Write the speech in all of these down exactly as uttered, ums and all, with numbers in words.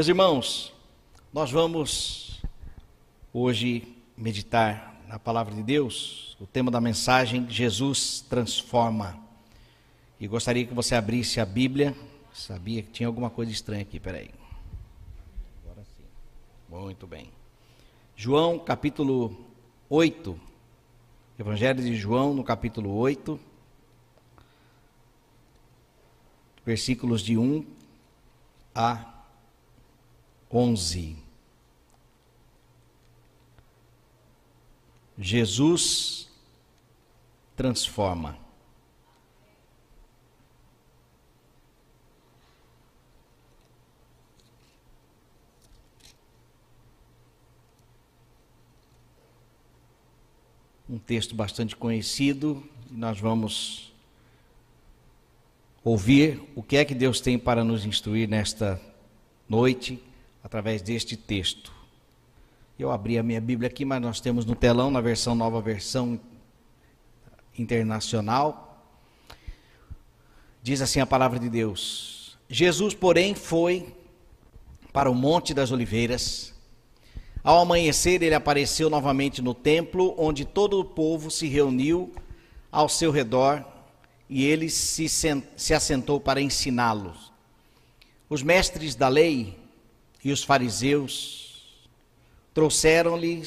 Meus irmãos, nós vamos hoje meditar na palavra de Deus, o tema da mensagem, Jesus transforma. E gostaria que você abrisse a Bíblia. Sabia que tinha alguma coisa estranha aqui, peraí. Agora sim. Muito bem. João capítulo oito, Evangelho de João no capítulo oito, versículos de um a onze. Jesus transforma. Um texto bastante conhecido, e nós vamos ouvir o que é que Deus tem para nos instruir nesta noite, através deste texto. Eu abri a minha Bíblia aqui, mas nós temos no telão, na versão nova, versão internacional. Diz assim a palavra de Deus: Jesus, porém, foi para o Monte das Oliveiras. Ao amanhecer, ele apareceu novamente no templo, onde todo o povo se reuniu ao seu redor, e ele se, se assentou para ensiná-los. Os mestres da lei e os fariseus trouxeram-lhe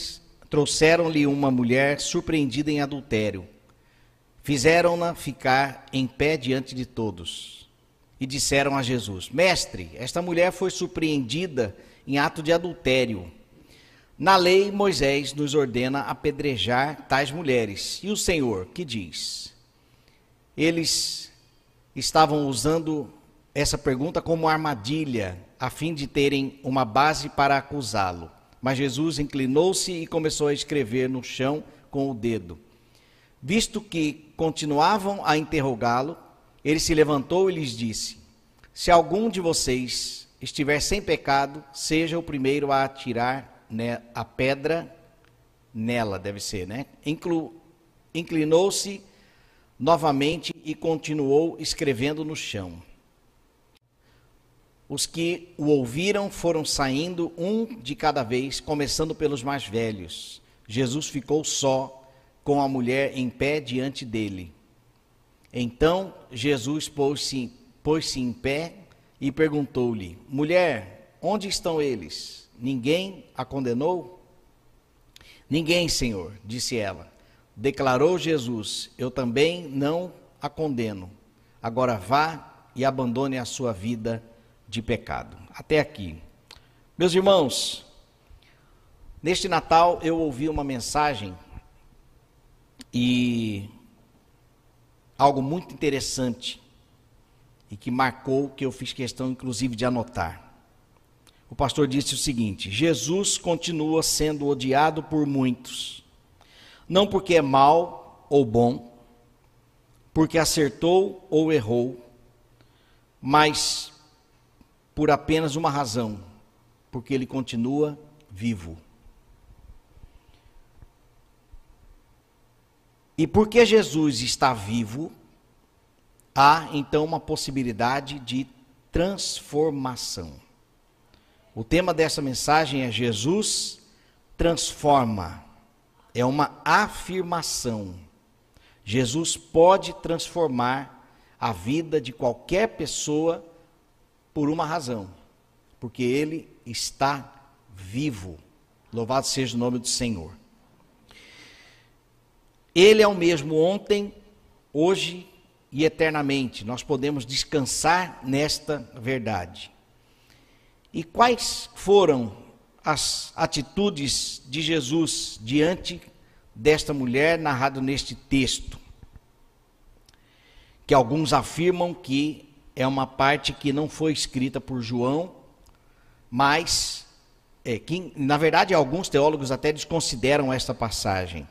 trouxeram-lhe uma mulher surpreendida em adultério. Fizeram-na ficar em pé diante de todos e disseram a Jesus: Mestre, esta mulher foi surpreendida em ato de adultério. Na lei, Moisés nos ordena apedrejar tais mulheres. E o Senhor, que diz? Eles estavam usando essa pergunta como armadilha, a fim de terem uma base para acusá-lo. Mas Jesus inclinou-se e começou a escrever no chão com o dedo. Visto que continuavam a interrogá-lo, ele se levantou e lhes disse: Se algum de vocês estiver sem pecado, seja o primeiro a atirar a pedra nela, deve ser, né? Inclinou-se novamente e continuou escrevendo no chão. Os que o ouviram foram saindo um de cada vez, começando pelos mais velhos. Jesus ficou só com a mulher em pé diante dele. Então Jesus pôs-se pôs-se em pé e perguntou-lhe: Mulher, onde estão eles? Ninguém a condenou? Ninguém, Senhor, disse ela. Declarou Jesus: Eu também não a condeno. Agora vá e abandone a sua vida de pecado. Até aqui. Meus irmãos, neste Natal eu ouvi uma mensagem e algo muito interessante e que marcou, que eu fiz questão inclusive de anotar. O pastor disse o seguinte: Jesus continua sendo odiado por muitos, não porque é mau ou bom, porque acertou ou errou, mas por apenas uma razão: porque ele continua vivo. E porque Jesus está vivo, há então uma possibilidade de transformação. O tema dessa mensagem é: Jesus transforma. É uma afirmação. Jesus pode transformar a vida de qualquer pessoa por uma razão: porque ele está vivo. Louvado seja o nome do Senhor. Ele é o mesmo ontem, hoje e eternamente. Nós podemos descansar nesta verdade. E quais foram as atitudes de Jesus diante desta mulher narrado neste texto? Que alguns afirmam que é uma parte que não foi escrita por João, mas é, que, na verdade, alguns teólogos até desconsideram esta passagem.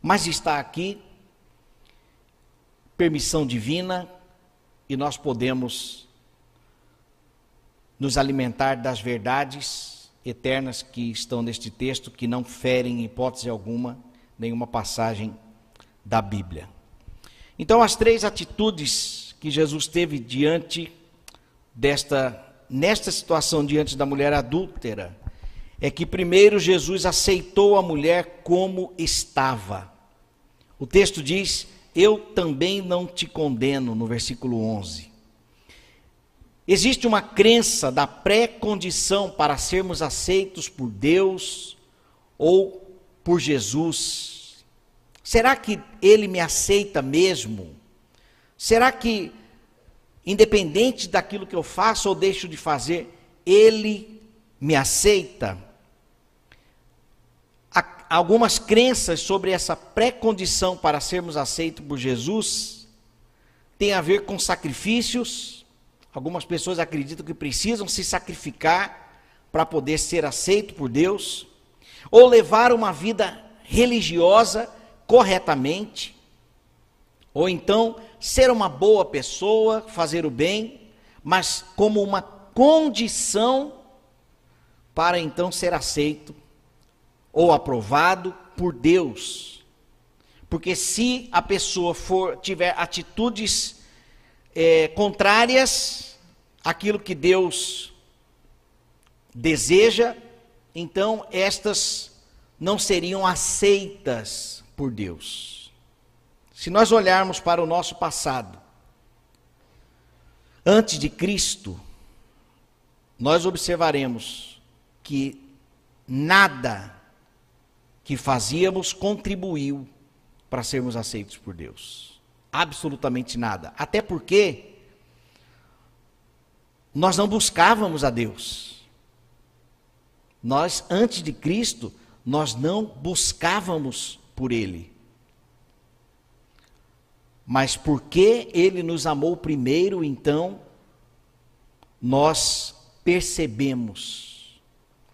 Mas está aqui, permissão divina, e nós podemos nos alimentar das verdades eternas que estão neste texto, que não ferem em hipótese alguma nenhuma passagem da Bíblia. Então, as três atitudes que Jesus teve diante desta nesta situação diante da mulher adúltera, é que primeiro Jesus aceitou a mulher como estava. O texto diz, eu também não te condeno, no versículo onze. Existe uma crença da pré-condição para sermos aceitos por Deus ou por Jesus. Será que Ele me aceita mesmo? Será que, independente daquilo que eu faço ou deixo de fazer, Ele me aceita? Há algumas crenças sobre essa pré-condição para sermos aceitos por Jesus tem a ver com sacrifícios. Algumas pessoas acreditam que precisam se sacrificar para poder ser aceito por Deus, ou levar uma vida religiosa corretamente, ou então ser uma boa pessoa, fazer o bem, mas como uma condição para então ser aceito ou aprovado por Deus. Porque se a pessoa for, tiver atitudes É, contrárias àquilo que Deus deseja, então estas não seriam aceitas por Deus. Se nós olharmos para o nosso passado, antes de Cristo, nós observaremos que nada que fazíamos contribuiu para sermos aceitos por Deus. Absolutamente nada, até porque nós não buscávamos a Deus. Nós, antes de Cristo, nós não buscávamos por Ele. Mas porque Ele nos amou primeiro, então, nós percebemos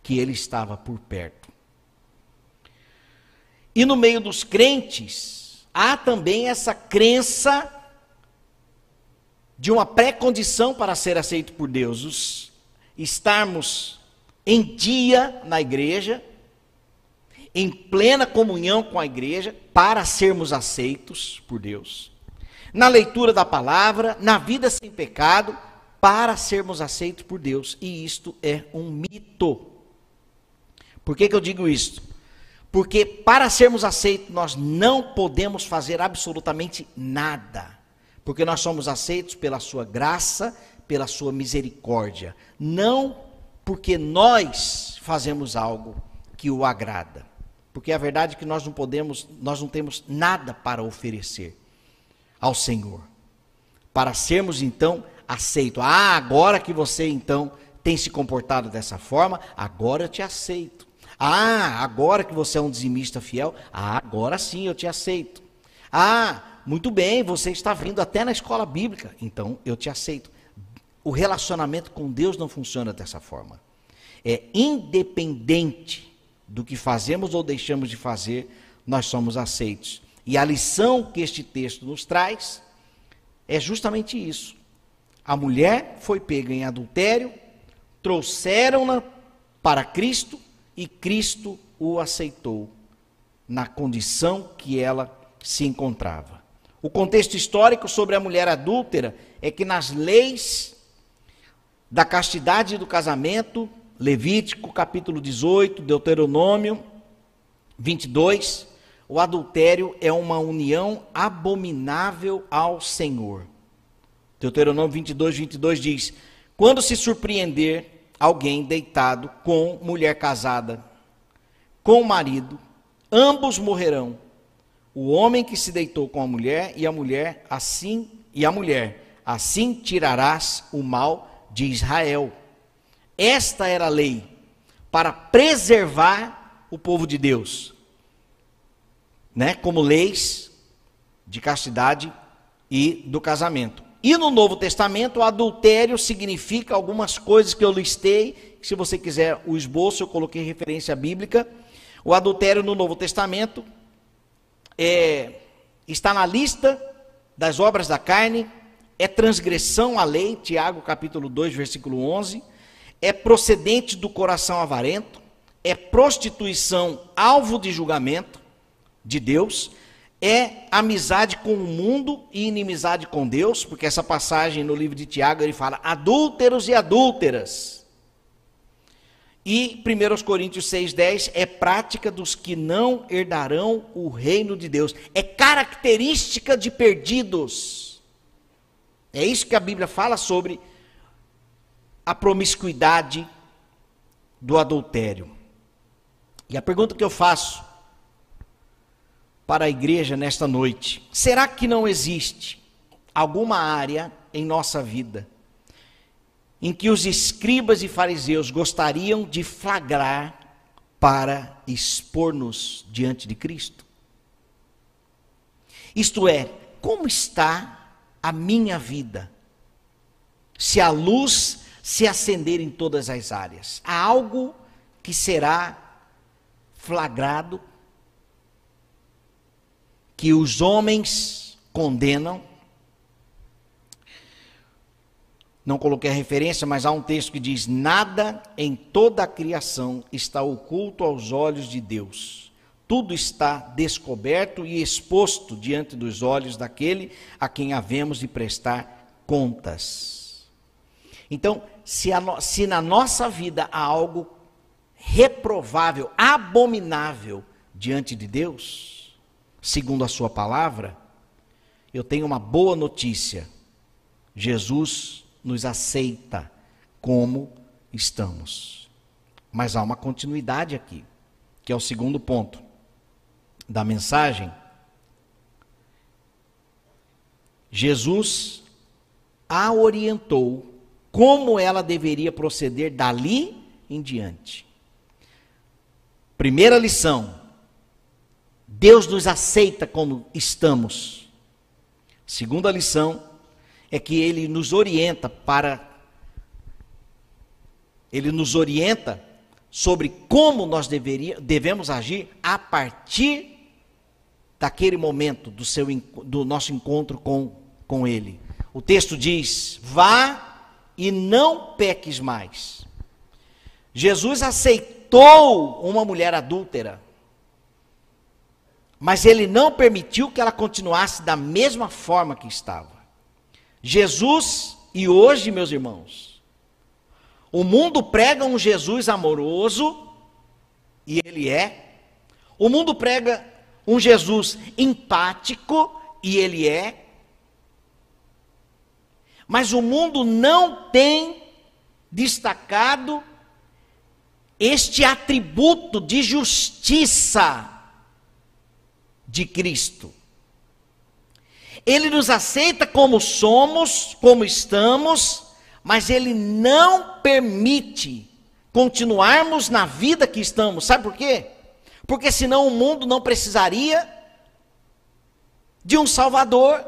que Ele estava por perto. E no meio dos crentes, há também essa crença de uma pré-condição para ser aceito por Deus. Os estarmos em dia na igreja, em plena comunhão com a igreja, para sermos aceitos por Deus. Na leitura da palavra, na vida sem pecado, para sermos aceitos por Deus. E isto é um mito. Por que que eu digo isto? Porque para sermos aceitos, nós não podemos fazer absolutamente nada. Porque nós somos aceitos pela sua graça, pela sua misericórdia. Não porque nós fazemos algo que o agrada. Porque a verdade é que nós não podemos, nós não temos nada para oferecer ao Senhor. Para sermos então aceitos. Ah, agora que você então tem se comportado dessa forma, agora eu te aceito. Ah, agora que você é um dizimista fiel, ah, agora sim eu te aceito. Ah, muito bem, você está vindo até na escola bíblica, então eu te aceito. O relacionamento com Deus não funciona dessa forma. É independente do que fazemos ou deixamos de fazer, nós somos aceitos. E a lição que este texto nos traz é justamente isso. A mulher foi pega em adultério, trouxeram-na para Cristo, e Cristo o aceitou na condição que ela se encontrava. O contexto histórico sobre a mulher adúltera é que nas leis da castidade e do casamento, Levítico capítulo dezoito, Deuteronômio vinte e dois, o adultério é uma união abominável ao Senhor. Deuteronômio vinte e dois, vinte e dois diz, quando se surpreender alguém deitado com mulher casada, com marido, ambos morrerão. O homem que se deitou com a mulher e a mulher assim e a mulher, assim tirarás o mal de Israel. Esta era a lei para preservar o povo de Deus, né? Como leis de castidade e do casamento. E no Novo Testamento, o adultério significa algumas coisas que eu listei. Se você quiser o esboço, eu coloquei referência bíblica. O adultério no Novo Testamento é, está na lista das obras da carne, é transgressão à lei, Tiago capítulo dois, versículo onze, é procedente do coração avarento, é prostituição alvo de julgamento de Deus, é amizade com o mundo e inimizade com Deus, porque essa passagem no livro de Tiago, ele fala adúlteros e adúlteras. E primeira Coríntios seis, dez, é prática dos que não herdarão o reino de Deus. É característica de perdidos. É isso que a Bíblia fala sobre a promiscuidade do adultério. E a pergunta que eu faço para a igreja nesta noite: será que não existe alguma área em nossa vida em que os escribas e fariseus gostariam de flagrar para expor-nos diante de Cristo? Isto é, como está a minha vida? Se a luz se acender em todas as áreas, há algo que será flagrado, que os homens condenam? Não coloquei a referência, mas há um texto que diz: nada em toda a criação está oculto aos olhos de Deus. Tudo está descoberto e exposto diante dos olhos daquele a quem havemos de prestar contas. Então, se, a no, se na nossa vida há algo reprovável, abominável diante de Deus, segundo a sua palavra, eu tenho uma boa notícia: Jesus nos aceita como estamos. Mas há uma continuidade aqui, que é o segundo ponto da mensagem. Jesus a orientou como ela deveria proceder dali em diante. Primeira lição: Deus nos aceita como estamos. Segunda lição é que Ele nos orienta para, Ele nos orienta sobre como nós deveria, devemos agir a partir daquele momento do, seu, do nosso encontro com, com Ele. O texto diz: vá e não peques mais. Jesus aceitou uma mulher adúltera, mas Ele não permitiu que ela continuasse da mesma forma que estava. Jesus, e hoje, meus irmãos, o mundo prega um Jesus amoroso, e Ele é. O mundo prega um Jesus empático, e Ele é. Mas o mundo não tem destacado este atributo de justiça de Cristo. Ele nos aceita como somos, como estamos, mas Ele não permite continuarmos na vida que estamos. Sabe por quê? Porque senão o mundo não precisaria de um Salvador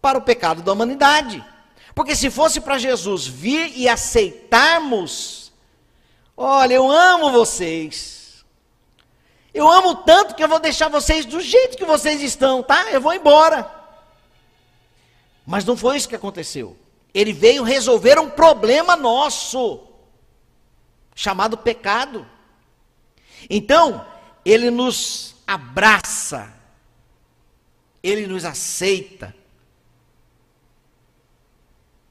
para o pecado da humanidade. Porque se fosse para Jesus vir e aceitarmos: olha, eu amo vocês, eu amo tanto que eu vou deixar vocês do jeito que vocês estão, tá? Eu vou embora. Mas não foi isso que aconteceu. Ele veio resolver um problema nosso, chamado pecado. Então, Ele nos abraça, Ele nos aceita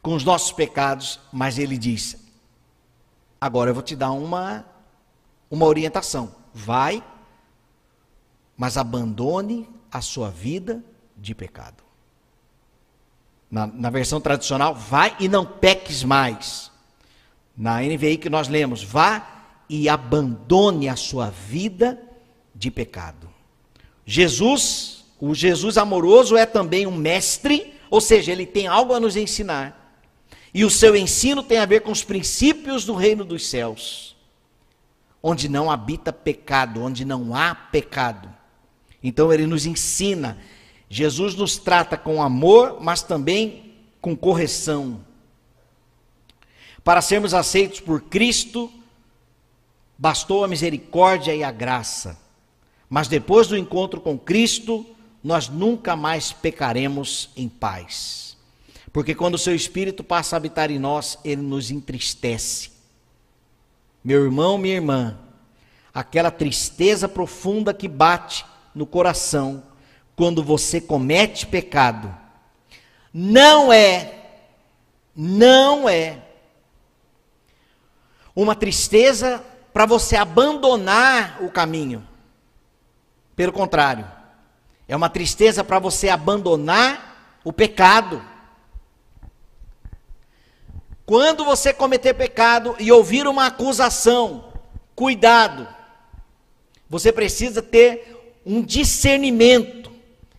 com os nossos pecados, mas Ele diz: agora eu vou te dar uma, uma orientação. Vai, mas abandone a sua vida de pecado. Na, na versão tradicional, vai e não peques mais. Na N V I que nós lemos, vá e abandone a sua vida de pecado. Jesus, o Jesus amoroso, é também um mestre, ou seja, Ele tem algo a nos ensinar. E o seu ensino tem a ver com os princípios do reino dos céus, onde não habita pecado, onde não há pecado. Então Ele nos ensina. Jesus nos trata com amor, mas também com correção. Para sermos aceitos por Cristo, bastou a misericórdia e a graça. Mas depois do encontro com Cristo, nós nunca mais pecaremos em paz. Porque quando o seu Espírito passa a habitar em nós, Ele nos entristece. Meu irmão, minha irmã, aquela tristeza profunda que bate no coração quando você comete pecado, não é, não é uma tristeza para você abandonar o caminho. Pelo contrário, é uma tristeza para você abandonar o pecado. Quando você cometer pecado e ouvir uma acusação, cuidado, você precisa ter um discernimento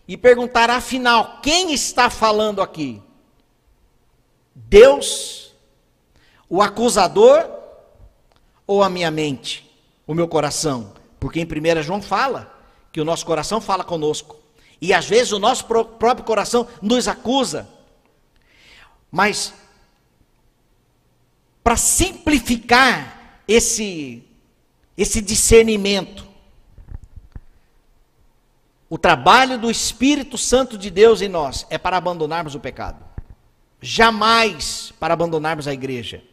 e perguntar, afinal, quem está falando aqui? Deus, o acusador ou a minha mente, o meu coração? Porque em primeiro João fala que o nosso coração fala conosco, e às vezes o nosso próprio coração nos acusa. Mas para simplificar esse, esse discernimento, o trabalho do Espírito Santo de Deus em nós é para abandonarmos o pecado. Jamais para abandonarmos a igreja.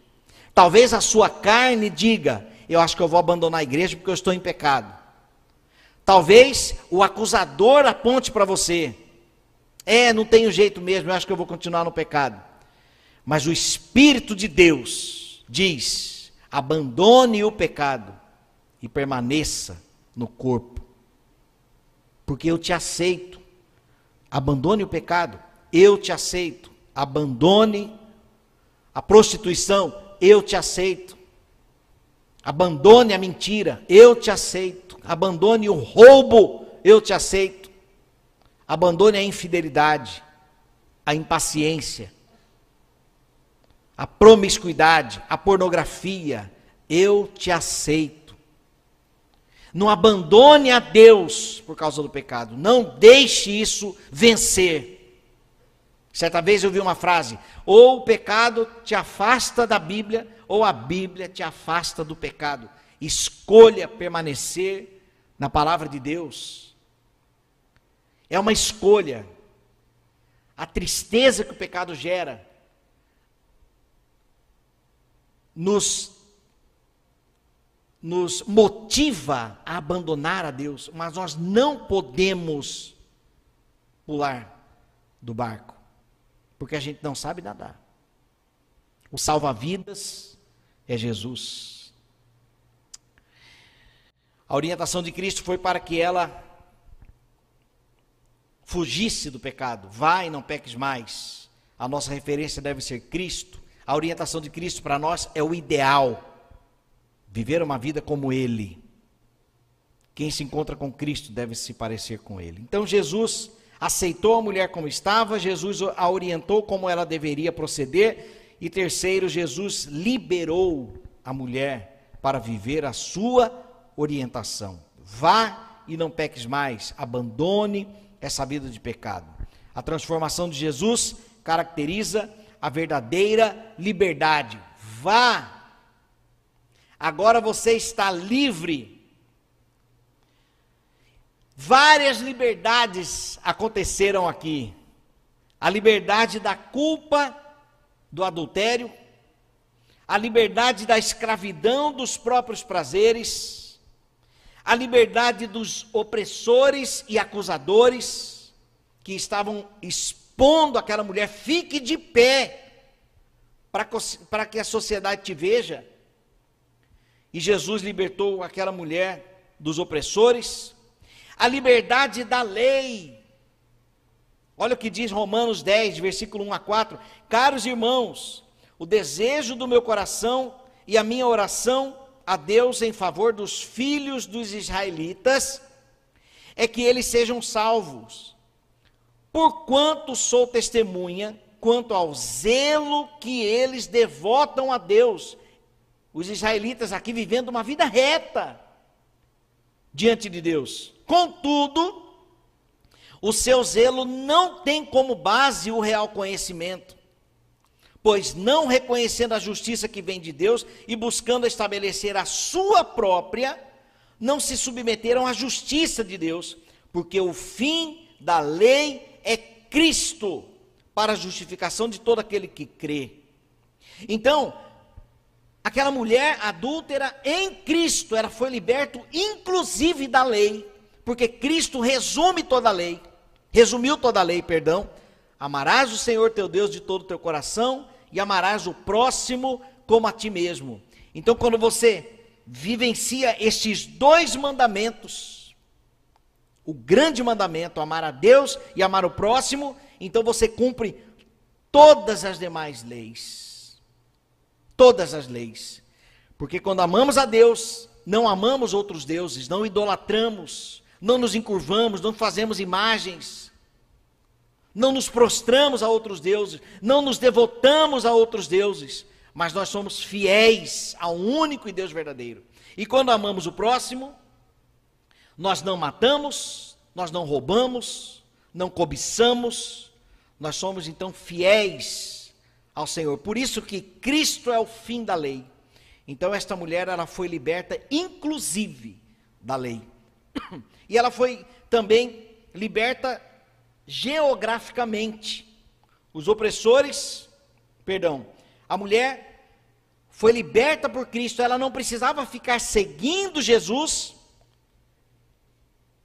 Talvez a sua carne diga, eu acho que eu vou abandonar a igreja porque eu estou em pecado. Talvez o acusador aponte para você, é, não tenho jeito mesmo, eu acho que eu vou continuar no pecado. Mas o Espírito de Deus diz, abandone o pecado e permaneça no corpo, porque eu te aceito. Abandone o pecado, eu te aceito. Abandone a prostituição, eu te aceito. Abandone a mentira, eu te aceito. Abandone o roubo, eu te aceito. Abandone a infidelidade, a impaciência, a promiscuidade, a pornografia, eu te aceito. Não abandone a Deus por causa do pecado, não deixe isso vencer. Certa vez eu vi uma frase, ou o pecado te afasta da Bíblia, ou a Bíblia te afasta do pecado. Escolha permanecer na palavra de Deus. É uma escolha. A tristeza que o pecado gera Nos, nos motiva a abandonar a Deus, mas nós não podemos pular do barco, porque a gente não sabe nadar. O salva-vidas é Jesus. A orientação de Cristo foi para que ela fugisse do pecado. Vai, não peques mais. A nossa referência deve ser Cristo. A orientação de Cristo para nós é o ideal, viver uma vida como Ele. Quem se encontra com Cristo deve se parecer com Ele. Então Jesus aceitou a mulher como estava, Jesus a orientou como ela deveria proceder, e terceiro, Jesus liberou a mulher para viver a sua orientação. Vá e não peques mais, abandone essa vida de pecado. A transformação de Jesus caracteriza a verdadeira liberdade. Vá, agora você está livre. Várias liberdades aconteceram aqui. A liberdade da culpa do adultério, a liberdade da escravidão dos próprios prazeres, a liberdade dos opressores e acusadores que estavam expulsos, pondo aquela mulher, fique de pé, para que a sociedade te veja. E Jesus libertou aquela mulher dos opressores. A liberdade da lei. Olha o que diz Romanos dez, versículo um a quatro. Caros irmãos, o desejo do meu coração e a minha oração a Deus em favor dos filhos dos israelitas é que eles sejam salvos. Porquanto sou testemunha quanto ao zelo que eles devotam a Deus, os israelitas aqui vivendo uma vida reta diante de Deus. Contudo, o seu zelo não tem como base o real conhecimento, pois não reconhecendo a justiça que vem de Deus e buscando estabelecer a sua própria, não se submeteram à justiça de Deus, porque o fim da lei é Cristo, para a justificação de todo aquele que crê. Então, aquela mulher adúltera em Cristo, ela foi liberta inclusive da lei, porque Cristo resume toda a lei. Resumiu toda a lei, perdão. Amarás o Senhor teu Deus de todo o teu coração e amarás o próximo como a ti mesmo. Então, quando você vivencia estes dois mandamentos, o grande mandamento, amar a Deus e amar o próximo, então você cumpre todas as demais leis. Todas as leis. Porque quando amamos a Deus, não amamos outros deuses, não idolatramos, não nos encurvamos, não fazemos imagens, não nos prostramos a outros deuses, não nos devotamos a outros deuses, mas nós somos fiéis ao único e Deus verdadeiro. E quando amamos o próximo, nós não matamos, nós não roubamos, não cobiçamos, nós somos então fiéis ao Senhor. Por isso que Cristo é o fim da lei. Então esta mulher, ela foi liberta inclusive da lei. E ela foi também liberta geograficamente. Os opressores, perdão, a mulher foi liberta por Cristo, ela não precisava ficar seguindo Jesus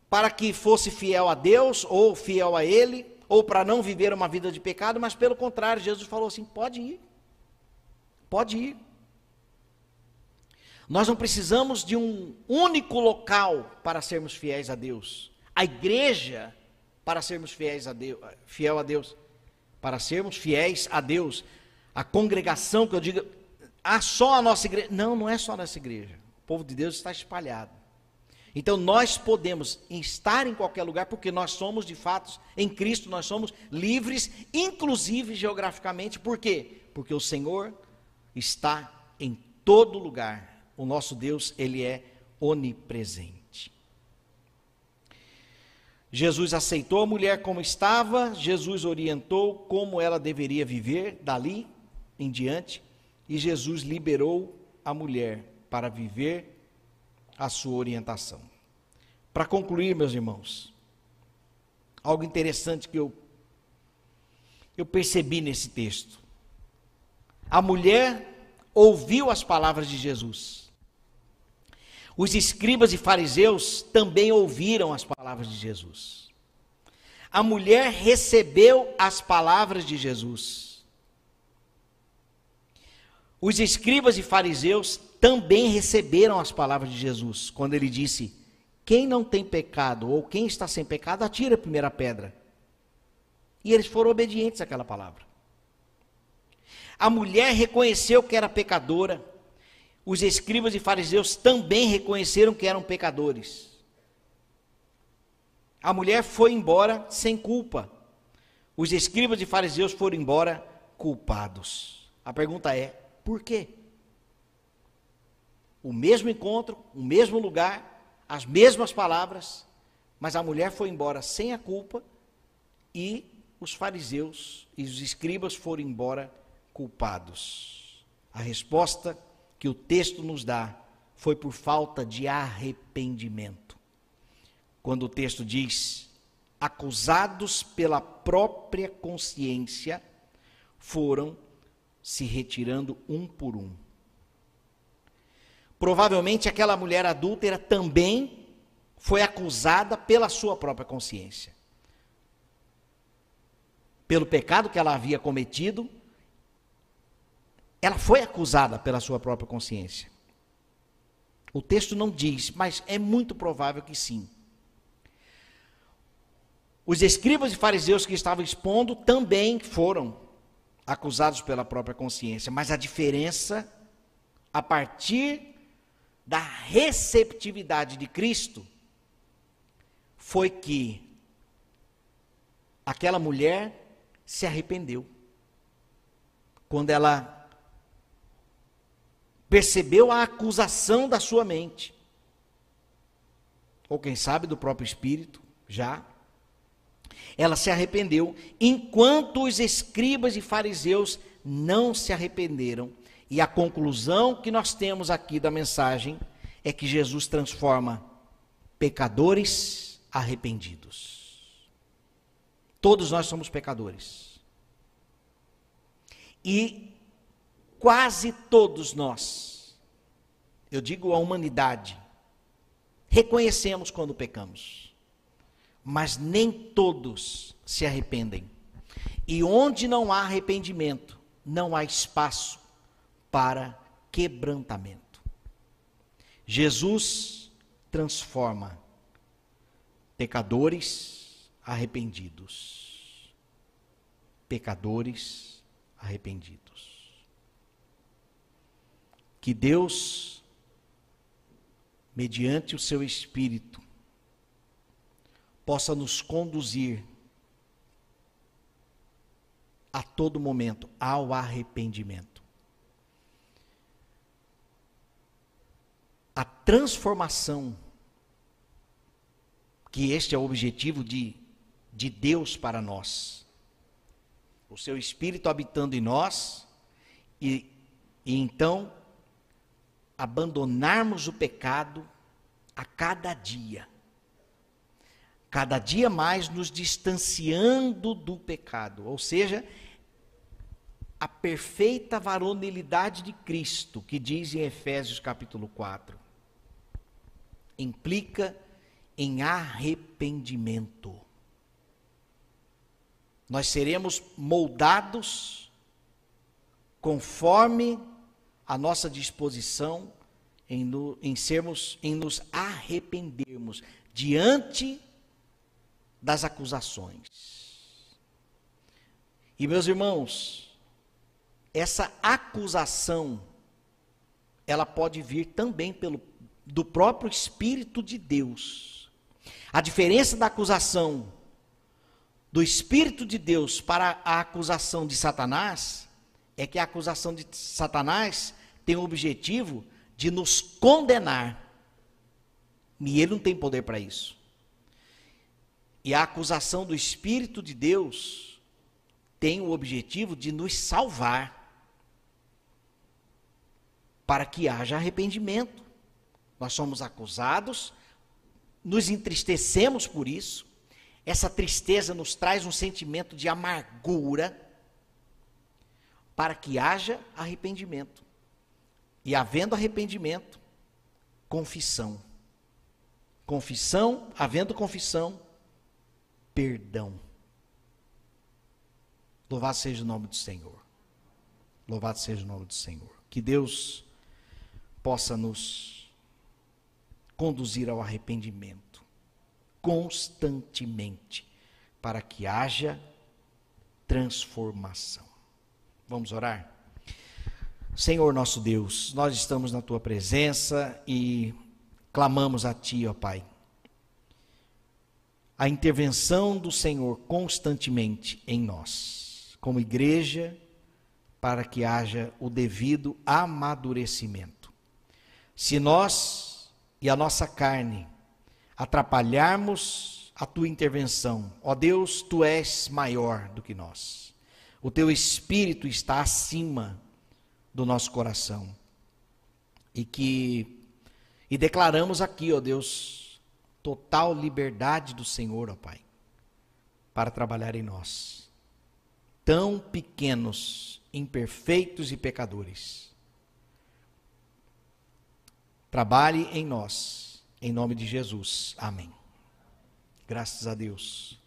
para que fosse fiel a Deus ou fiel a Ele, ou para não viver uma vida de pecado, mas pelo contrário, Jesus falou assim: pode ir, pode ir. Nós não precisamos de um único local para sermos fiéis a Deus. A igreja, para sermos fiéis a Deus, fiel a Deus, para sermos fiéis a Deus, a congregação que eu digo, ah, só a nossa igreja, não, não é só a nossa igreja, o povo de Deus está espalhado. Então nós podemos estar em qualquer lugar, porque nós somos de fato, em Cristo nós somos livres, inclusive geograficamente. Por quê? Porque o Senhor está em todo lugar. O nosso Deus, Ele é onipresente. Jesus aceitou a mulher como estava, Jesus orientou como ela deveria viver dali em diante, e Jesus liberou a mulher para viver a sua orientação. Para concluir, meus irmãos, algo interessante que eu, eu percebi nesse texto. A mulher ouviu as palavras de Jesus. Os escribas e fariseus também ouviram as palavras de Jesus. A mulher recebeu as palavras de Jesus. Os escribas e fariseus também receberam as palavras de Jesus, quando ele disse: quem não tem pecado, ou quem está sem pecado, atira a primeira pedra. E eles foram obedientes àquela palavra. A mulher reconheceu que era pecadora. Os escribas e fariseus também reconheceram que eram pecadores. A mulher foi embora sem culpa. Os escribas e fariseus foram embora culpados. A pergunta é: por quê? O mesmo encontro, o mesmo lugar, as mesmas palavras, mas a mulher foi embora sem a culpa e os fariseus e os escribas foram embora culpados. A resposta é que o texto nos dá, foi por falta de arrependimento. Quando o texto diz: acusados pela própria consciência, foram se retirando um por um. Provavelmente aquela mulher adúltera também foi acusada pela sua própria consciência, pelo pecado que ela havia cometido. Ela foi acusada pela sua própria consciência. O texto não diz, mas é muito provável que sim. Os escribas e fariseus que estavam expondo também foram acusados pela própria consciência, mas a diferença, a partir da receptividade de Cristo, foi que aquela mulher se arrependeu. Quando ela percebeu a acusação da sua mente, ou quem sabe do próprio espírito, já, ela se arrependeu, enquanto os escribas e fariseus não se arrependeram. E a conclusão que nós temos aqui da mensagem é que Jesus transforma pecadores arrependidos. Todos nós somos pecadores. E quase todos nós, eu digo a humanidade, reconhecemos quando pecamos. mas nem todos se arrependem. E onde não há arrependimento, não há espaço para quebrantamento. Jesus transforma pecadores arrependidos. Pecadores arrependidos. Que Deus, mediante o seu Espírito, possa nos conduzir a todo momento ao arrependimento. A transformação, que este é o objetivo de, de Deus para nós. O seu Espírito habitando em nós e, e então abandonarmos o pecado a cada dia. Cada dia mais nos distanciando do pecado, ou seja, a perfeita varonilidade de Cristo, que diz em Efésios capítulo quatro, implica em arrependimento. Nós seremos moldados conforme a nossa disposição em, no, em sermos, em nos arrependermos diante das acusações. E meus irmãos, essa acusação, ela pode vir também pelo, do próprio Espírito de Deus. A diferença da acusação do Espírito de Deus para a acusação de Satanás, é que a acusação de Satanás tem o objetivo de nos condenar, e ele não tem poder para isso. E a acusação do Espírito de Deus tem o objetivo de nos salvar, para que haja arrependimento. Nós somos acusados, nos entristecemos por isso, essa tristeza nos traz um sentimento de amargura, para que haja arrependimento. E havendo arrependimento, confissão. Confissão, havendo confissão, perdão. Louvado seja o nome do Senhor. Louvado seja o nome do Senhor. Que Deus possa nos conduzir ao arrependimento constantemente, para que haja transformação. Vamos orar? Senhor nosso Deus, nós estamos na tua presença e clamamos a ti, ó Pai, a intervenção do Senhor constantemente em nós, como igreja, para que haja o devido amadurecimento. Se nós e a nossa carne atrapalharmos a tua intervenção, ó Deus, tu és maior do que nós. O teu Espírito está acima do nosso coração. E que e declaramos aqui, ó Deus, total liberdade do Senhor, ó Pai, para trabalhar em nós, tão pequenos, imperfeitos e pecadores. Trabalhe em nós, em nome de Jesus. Amém. Graças a Deus.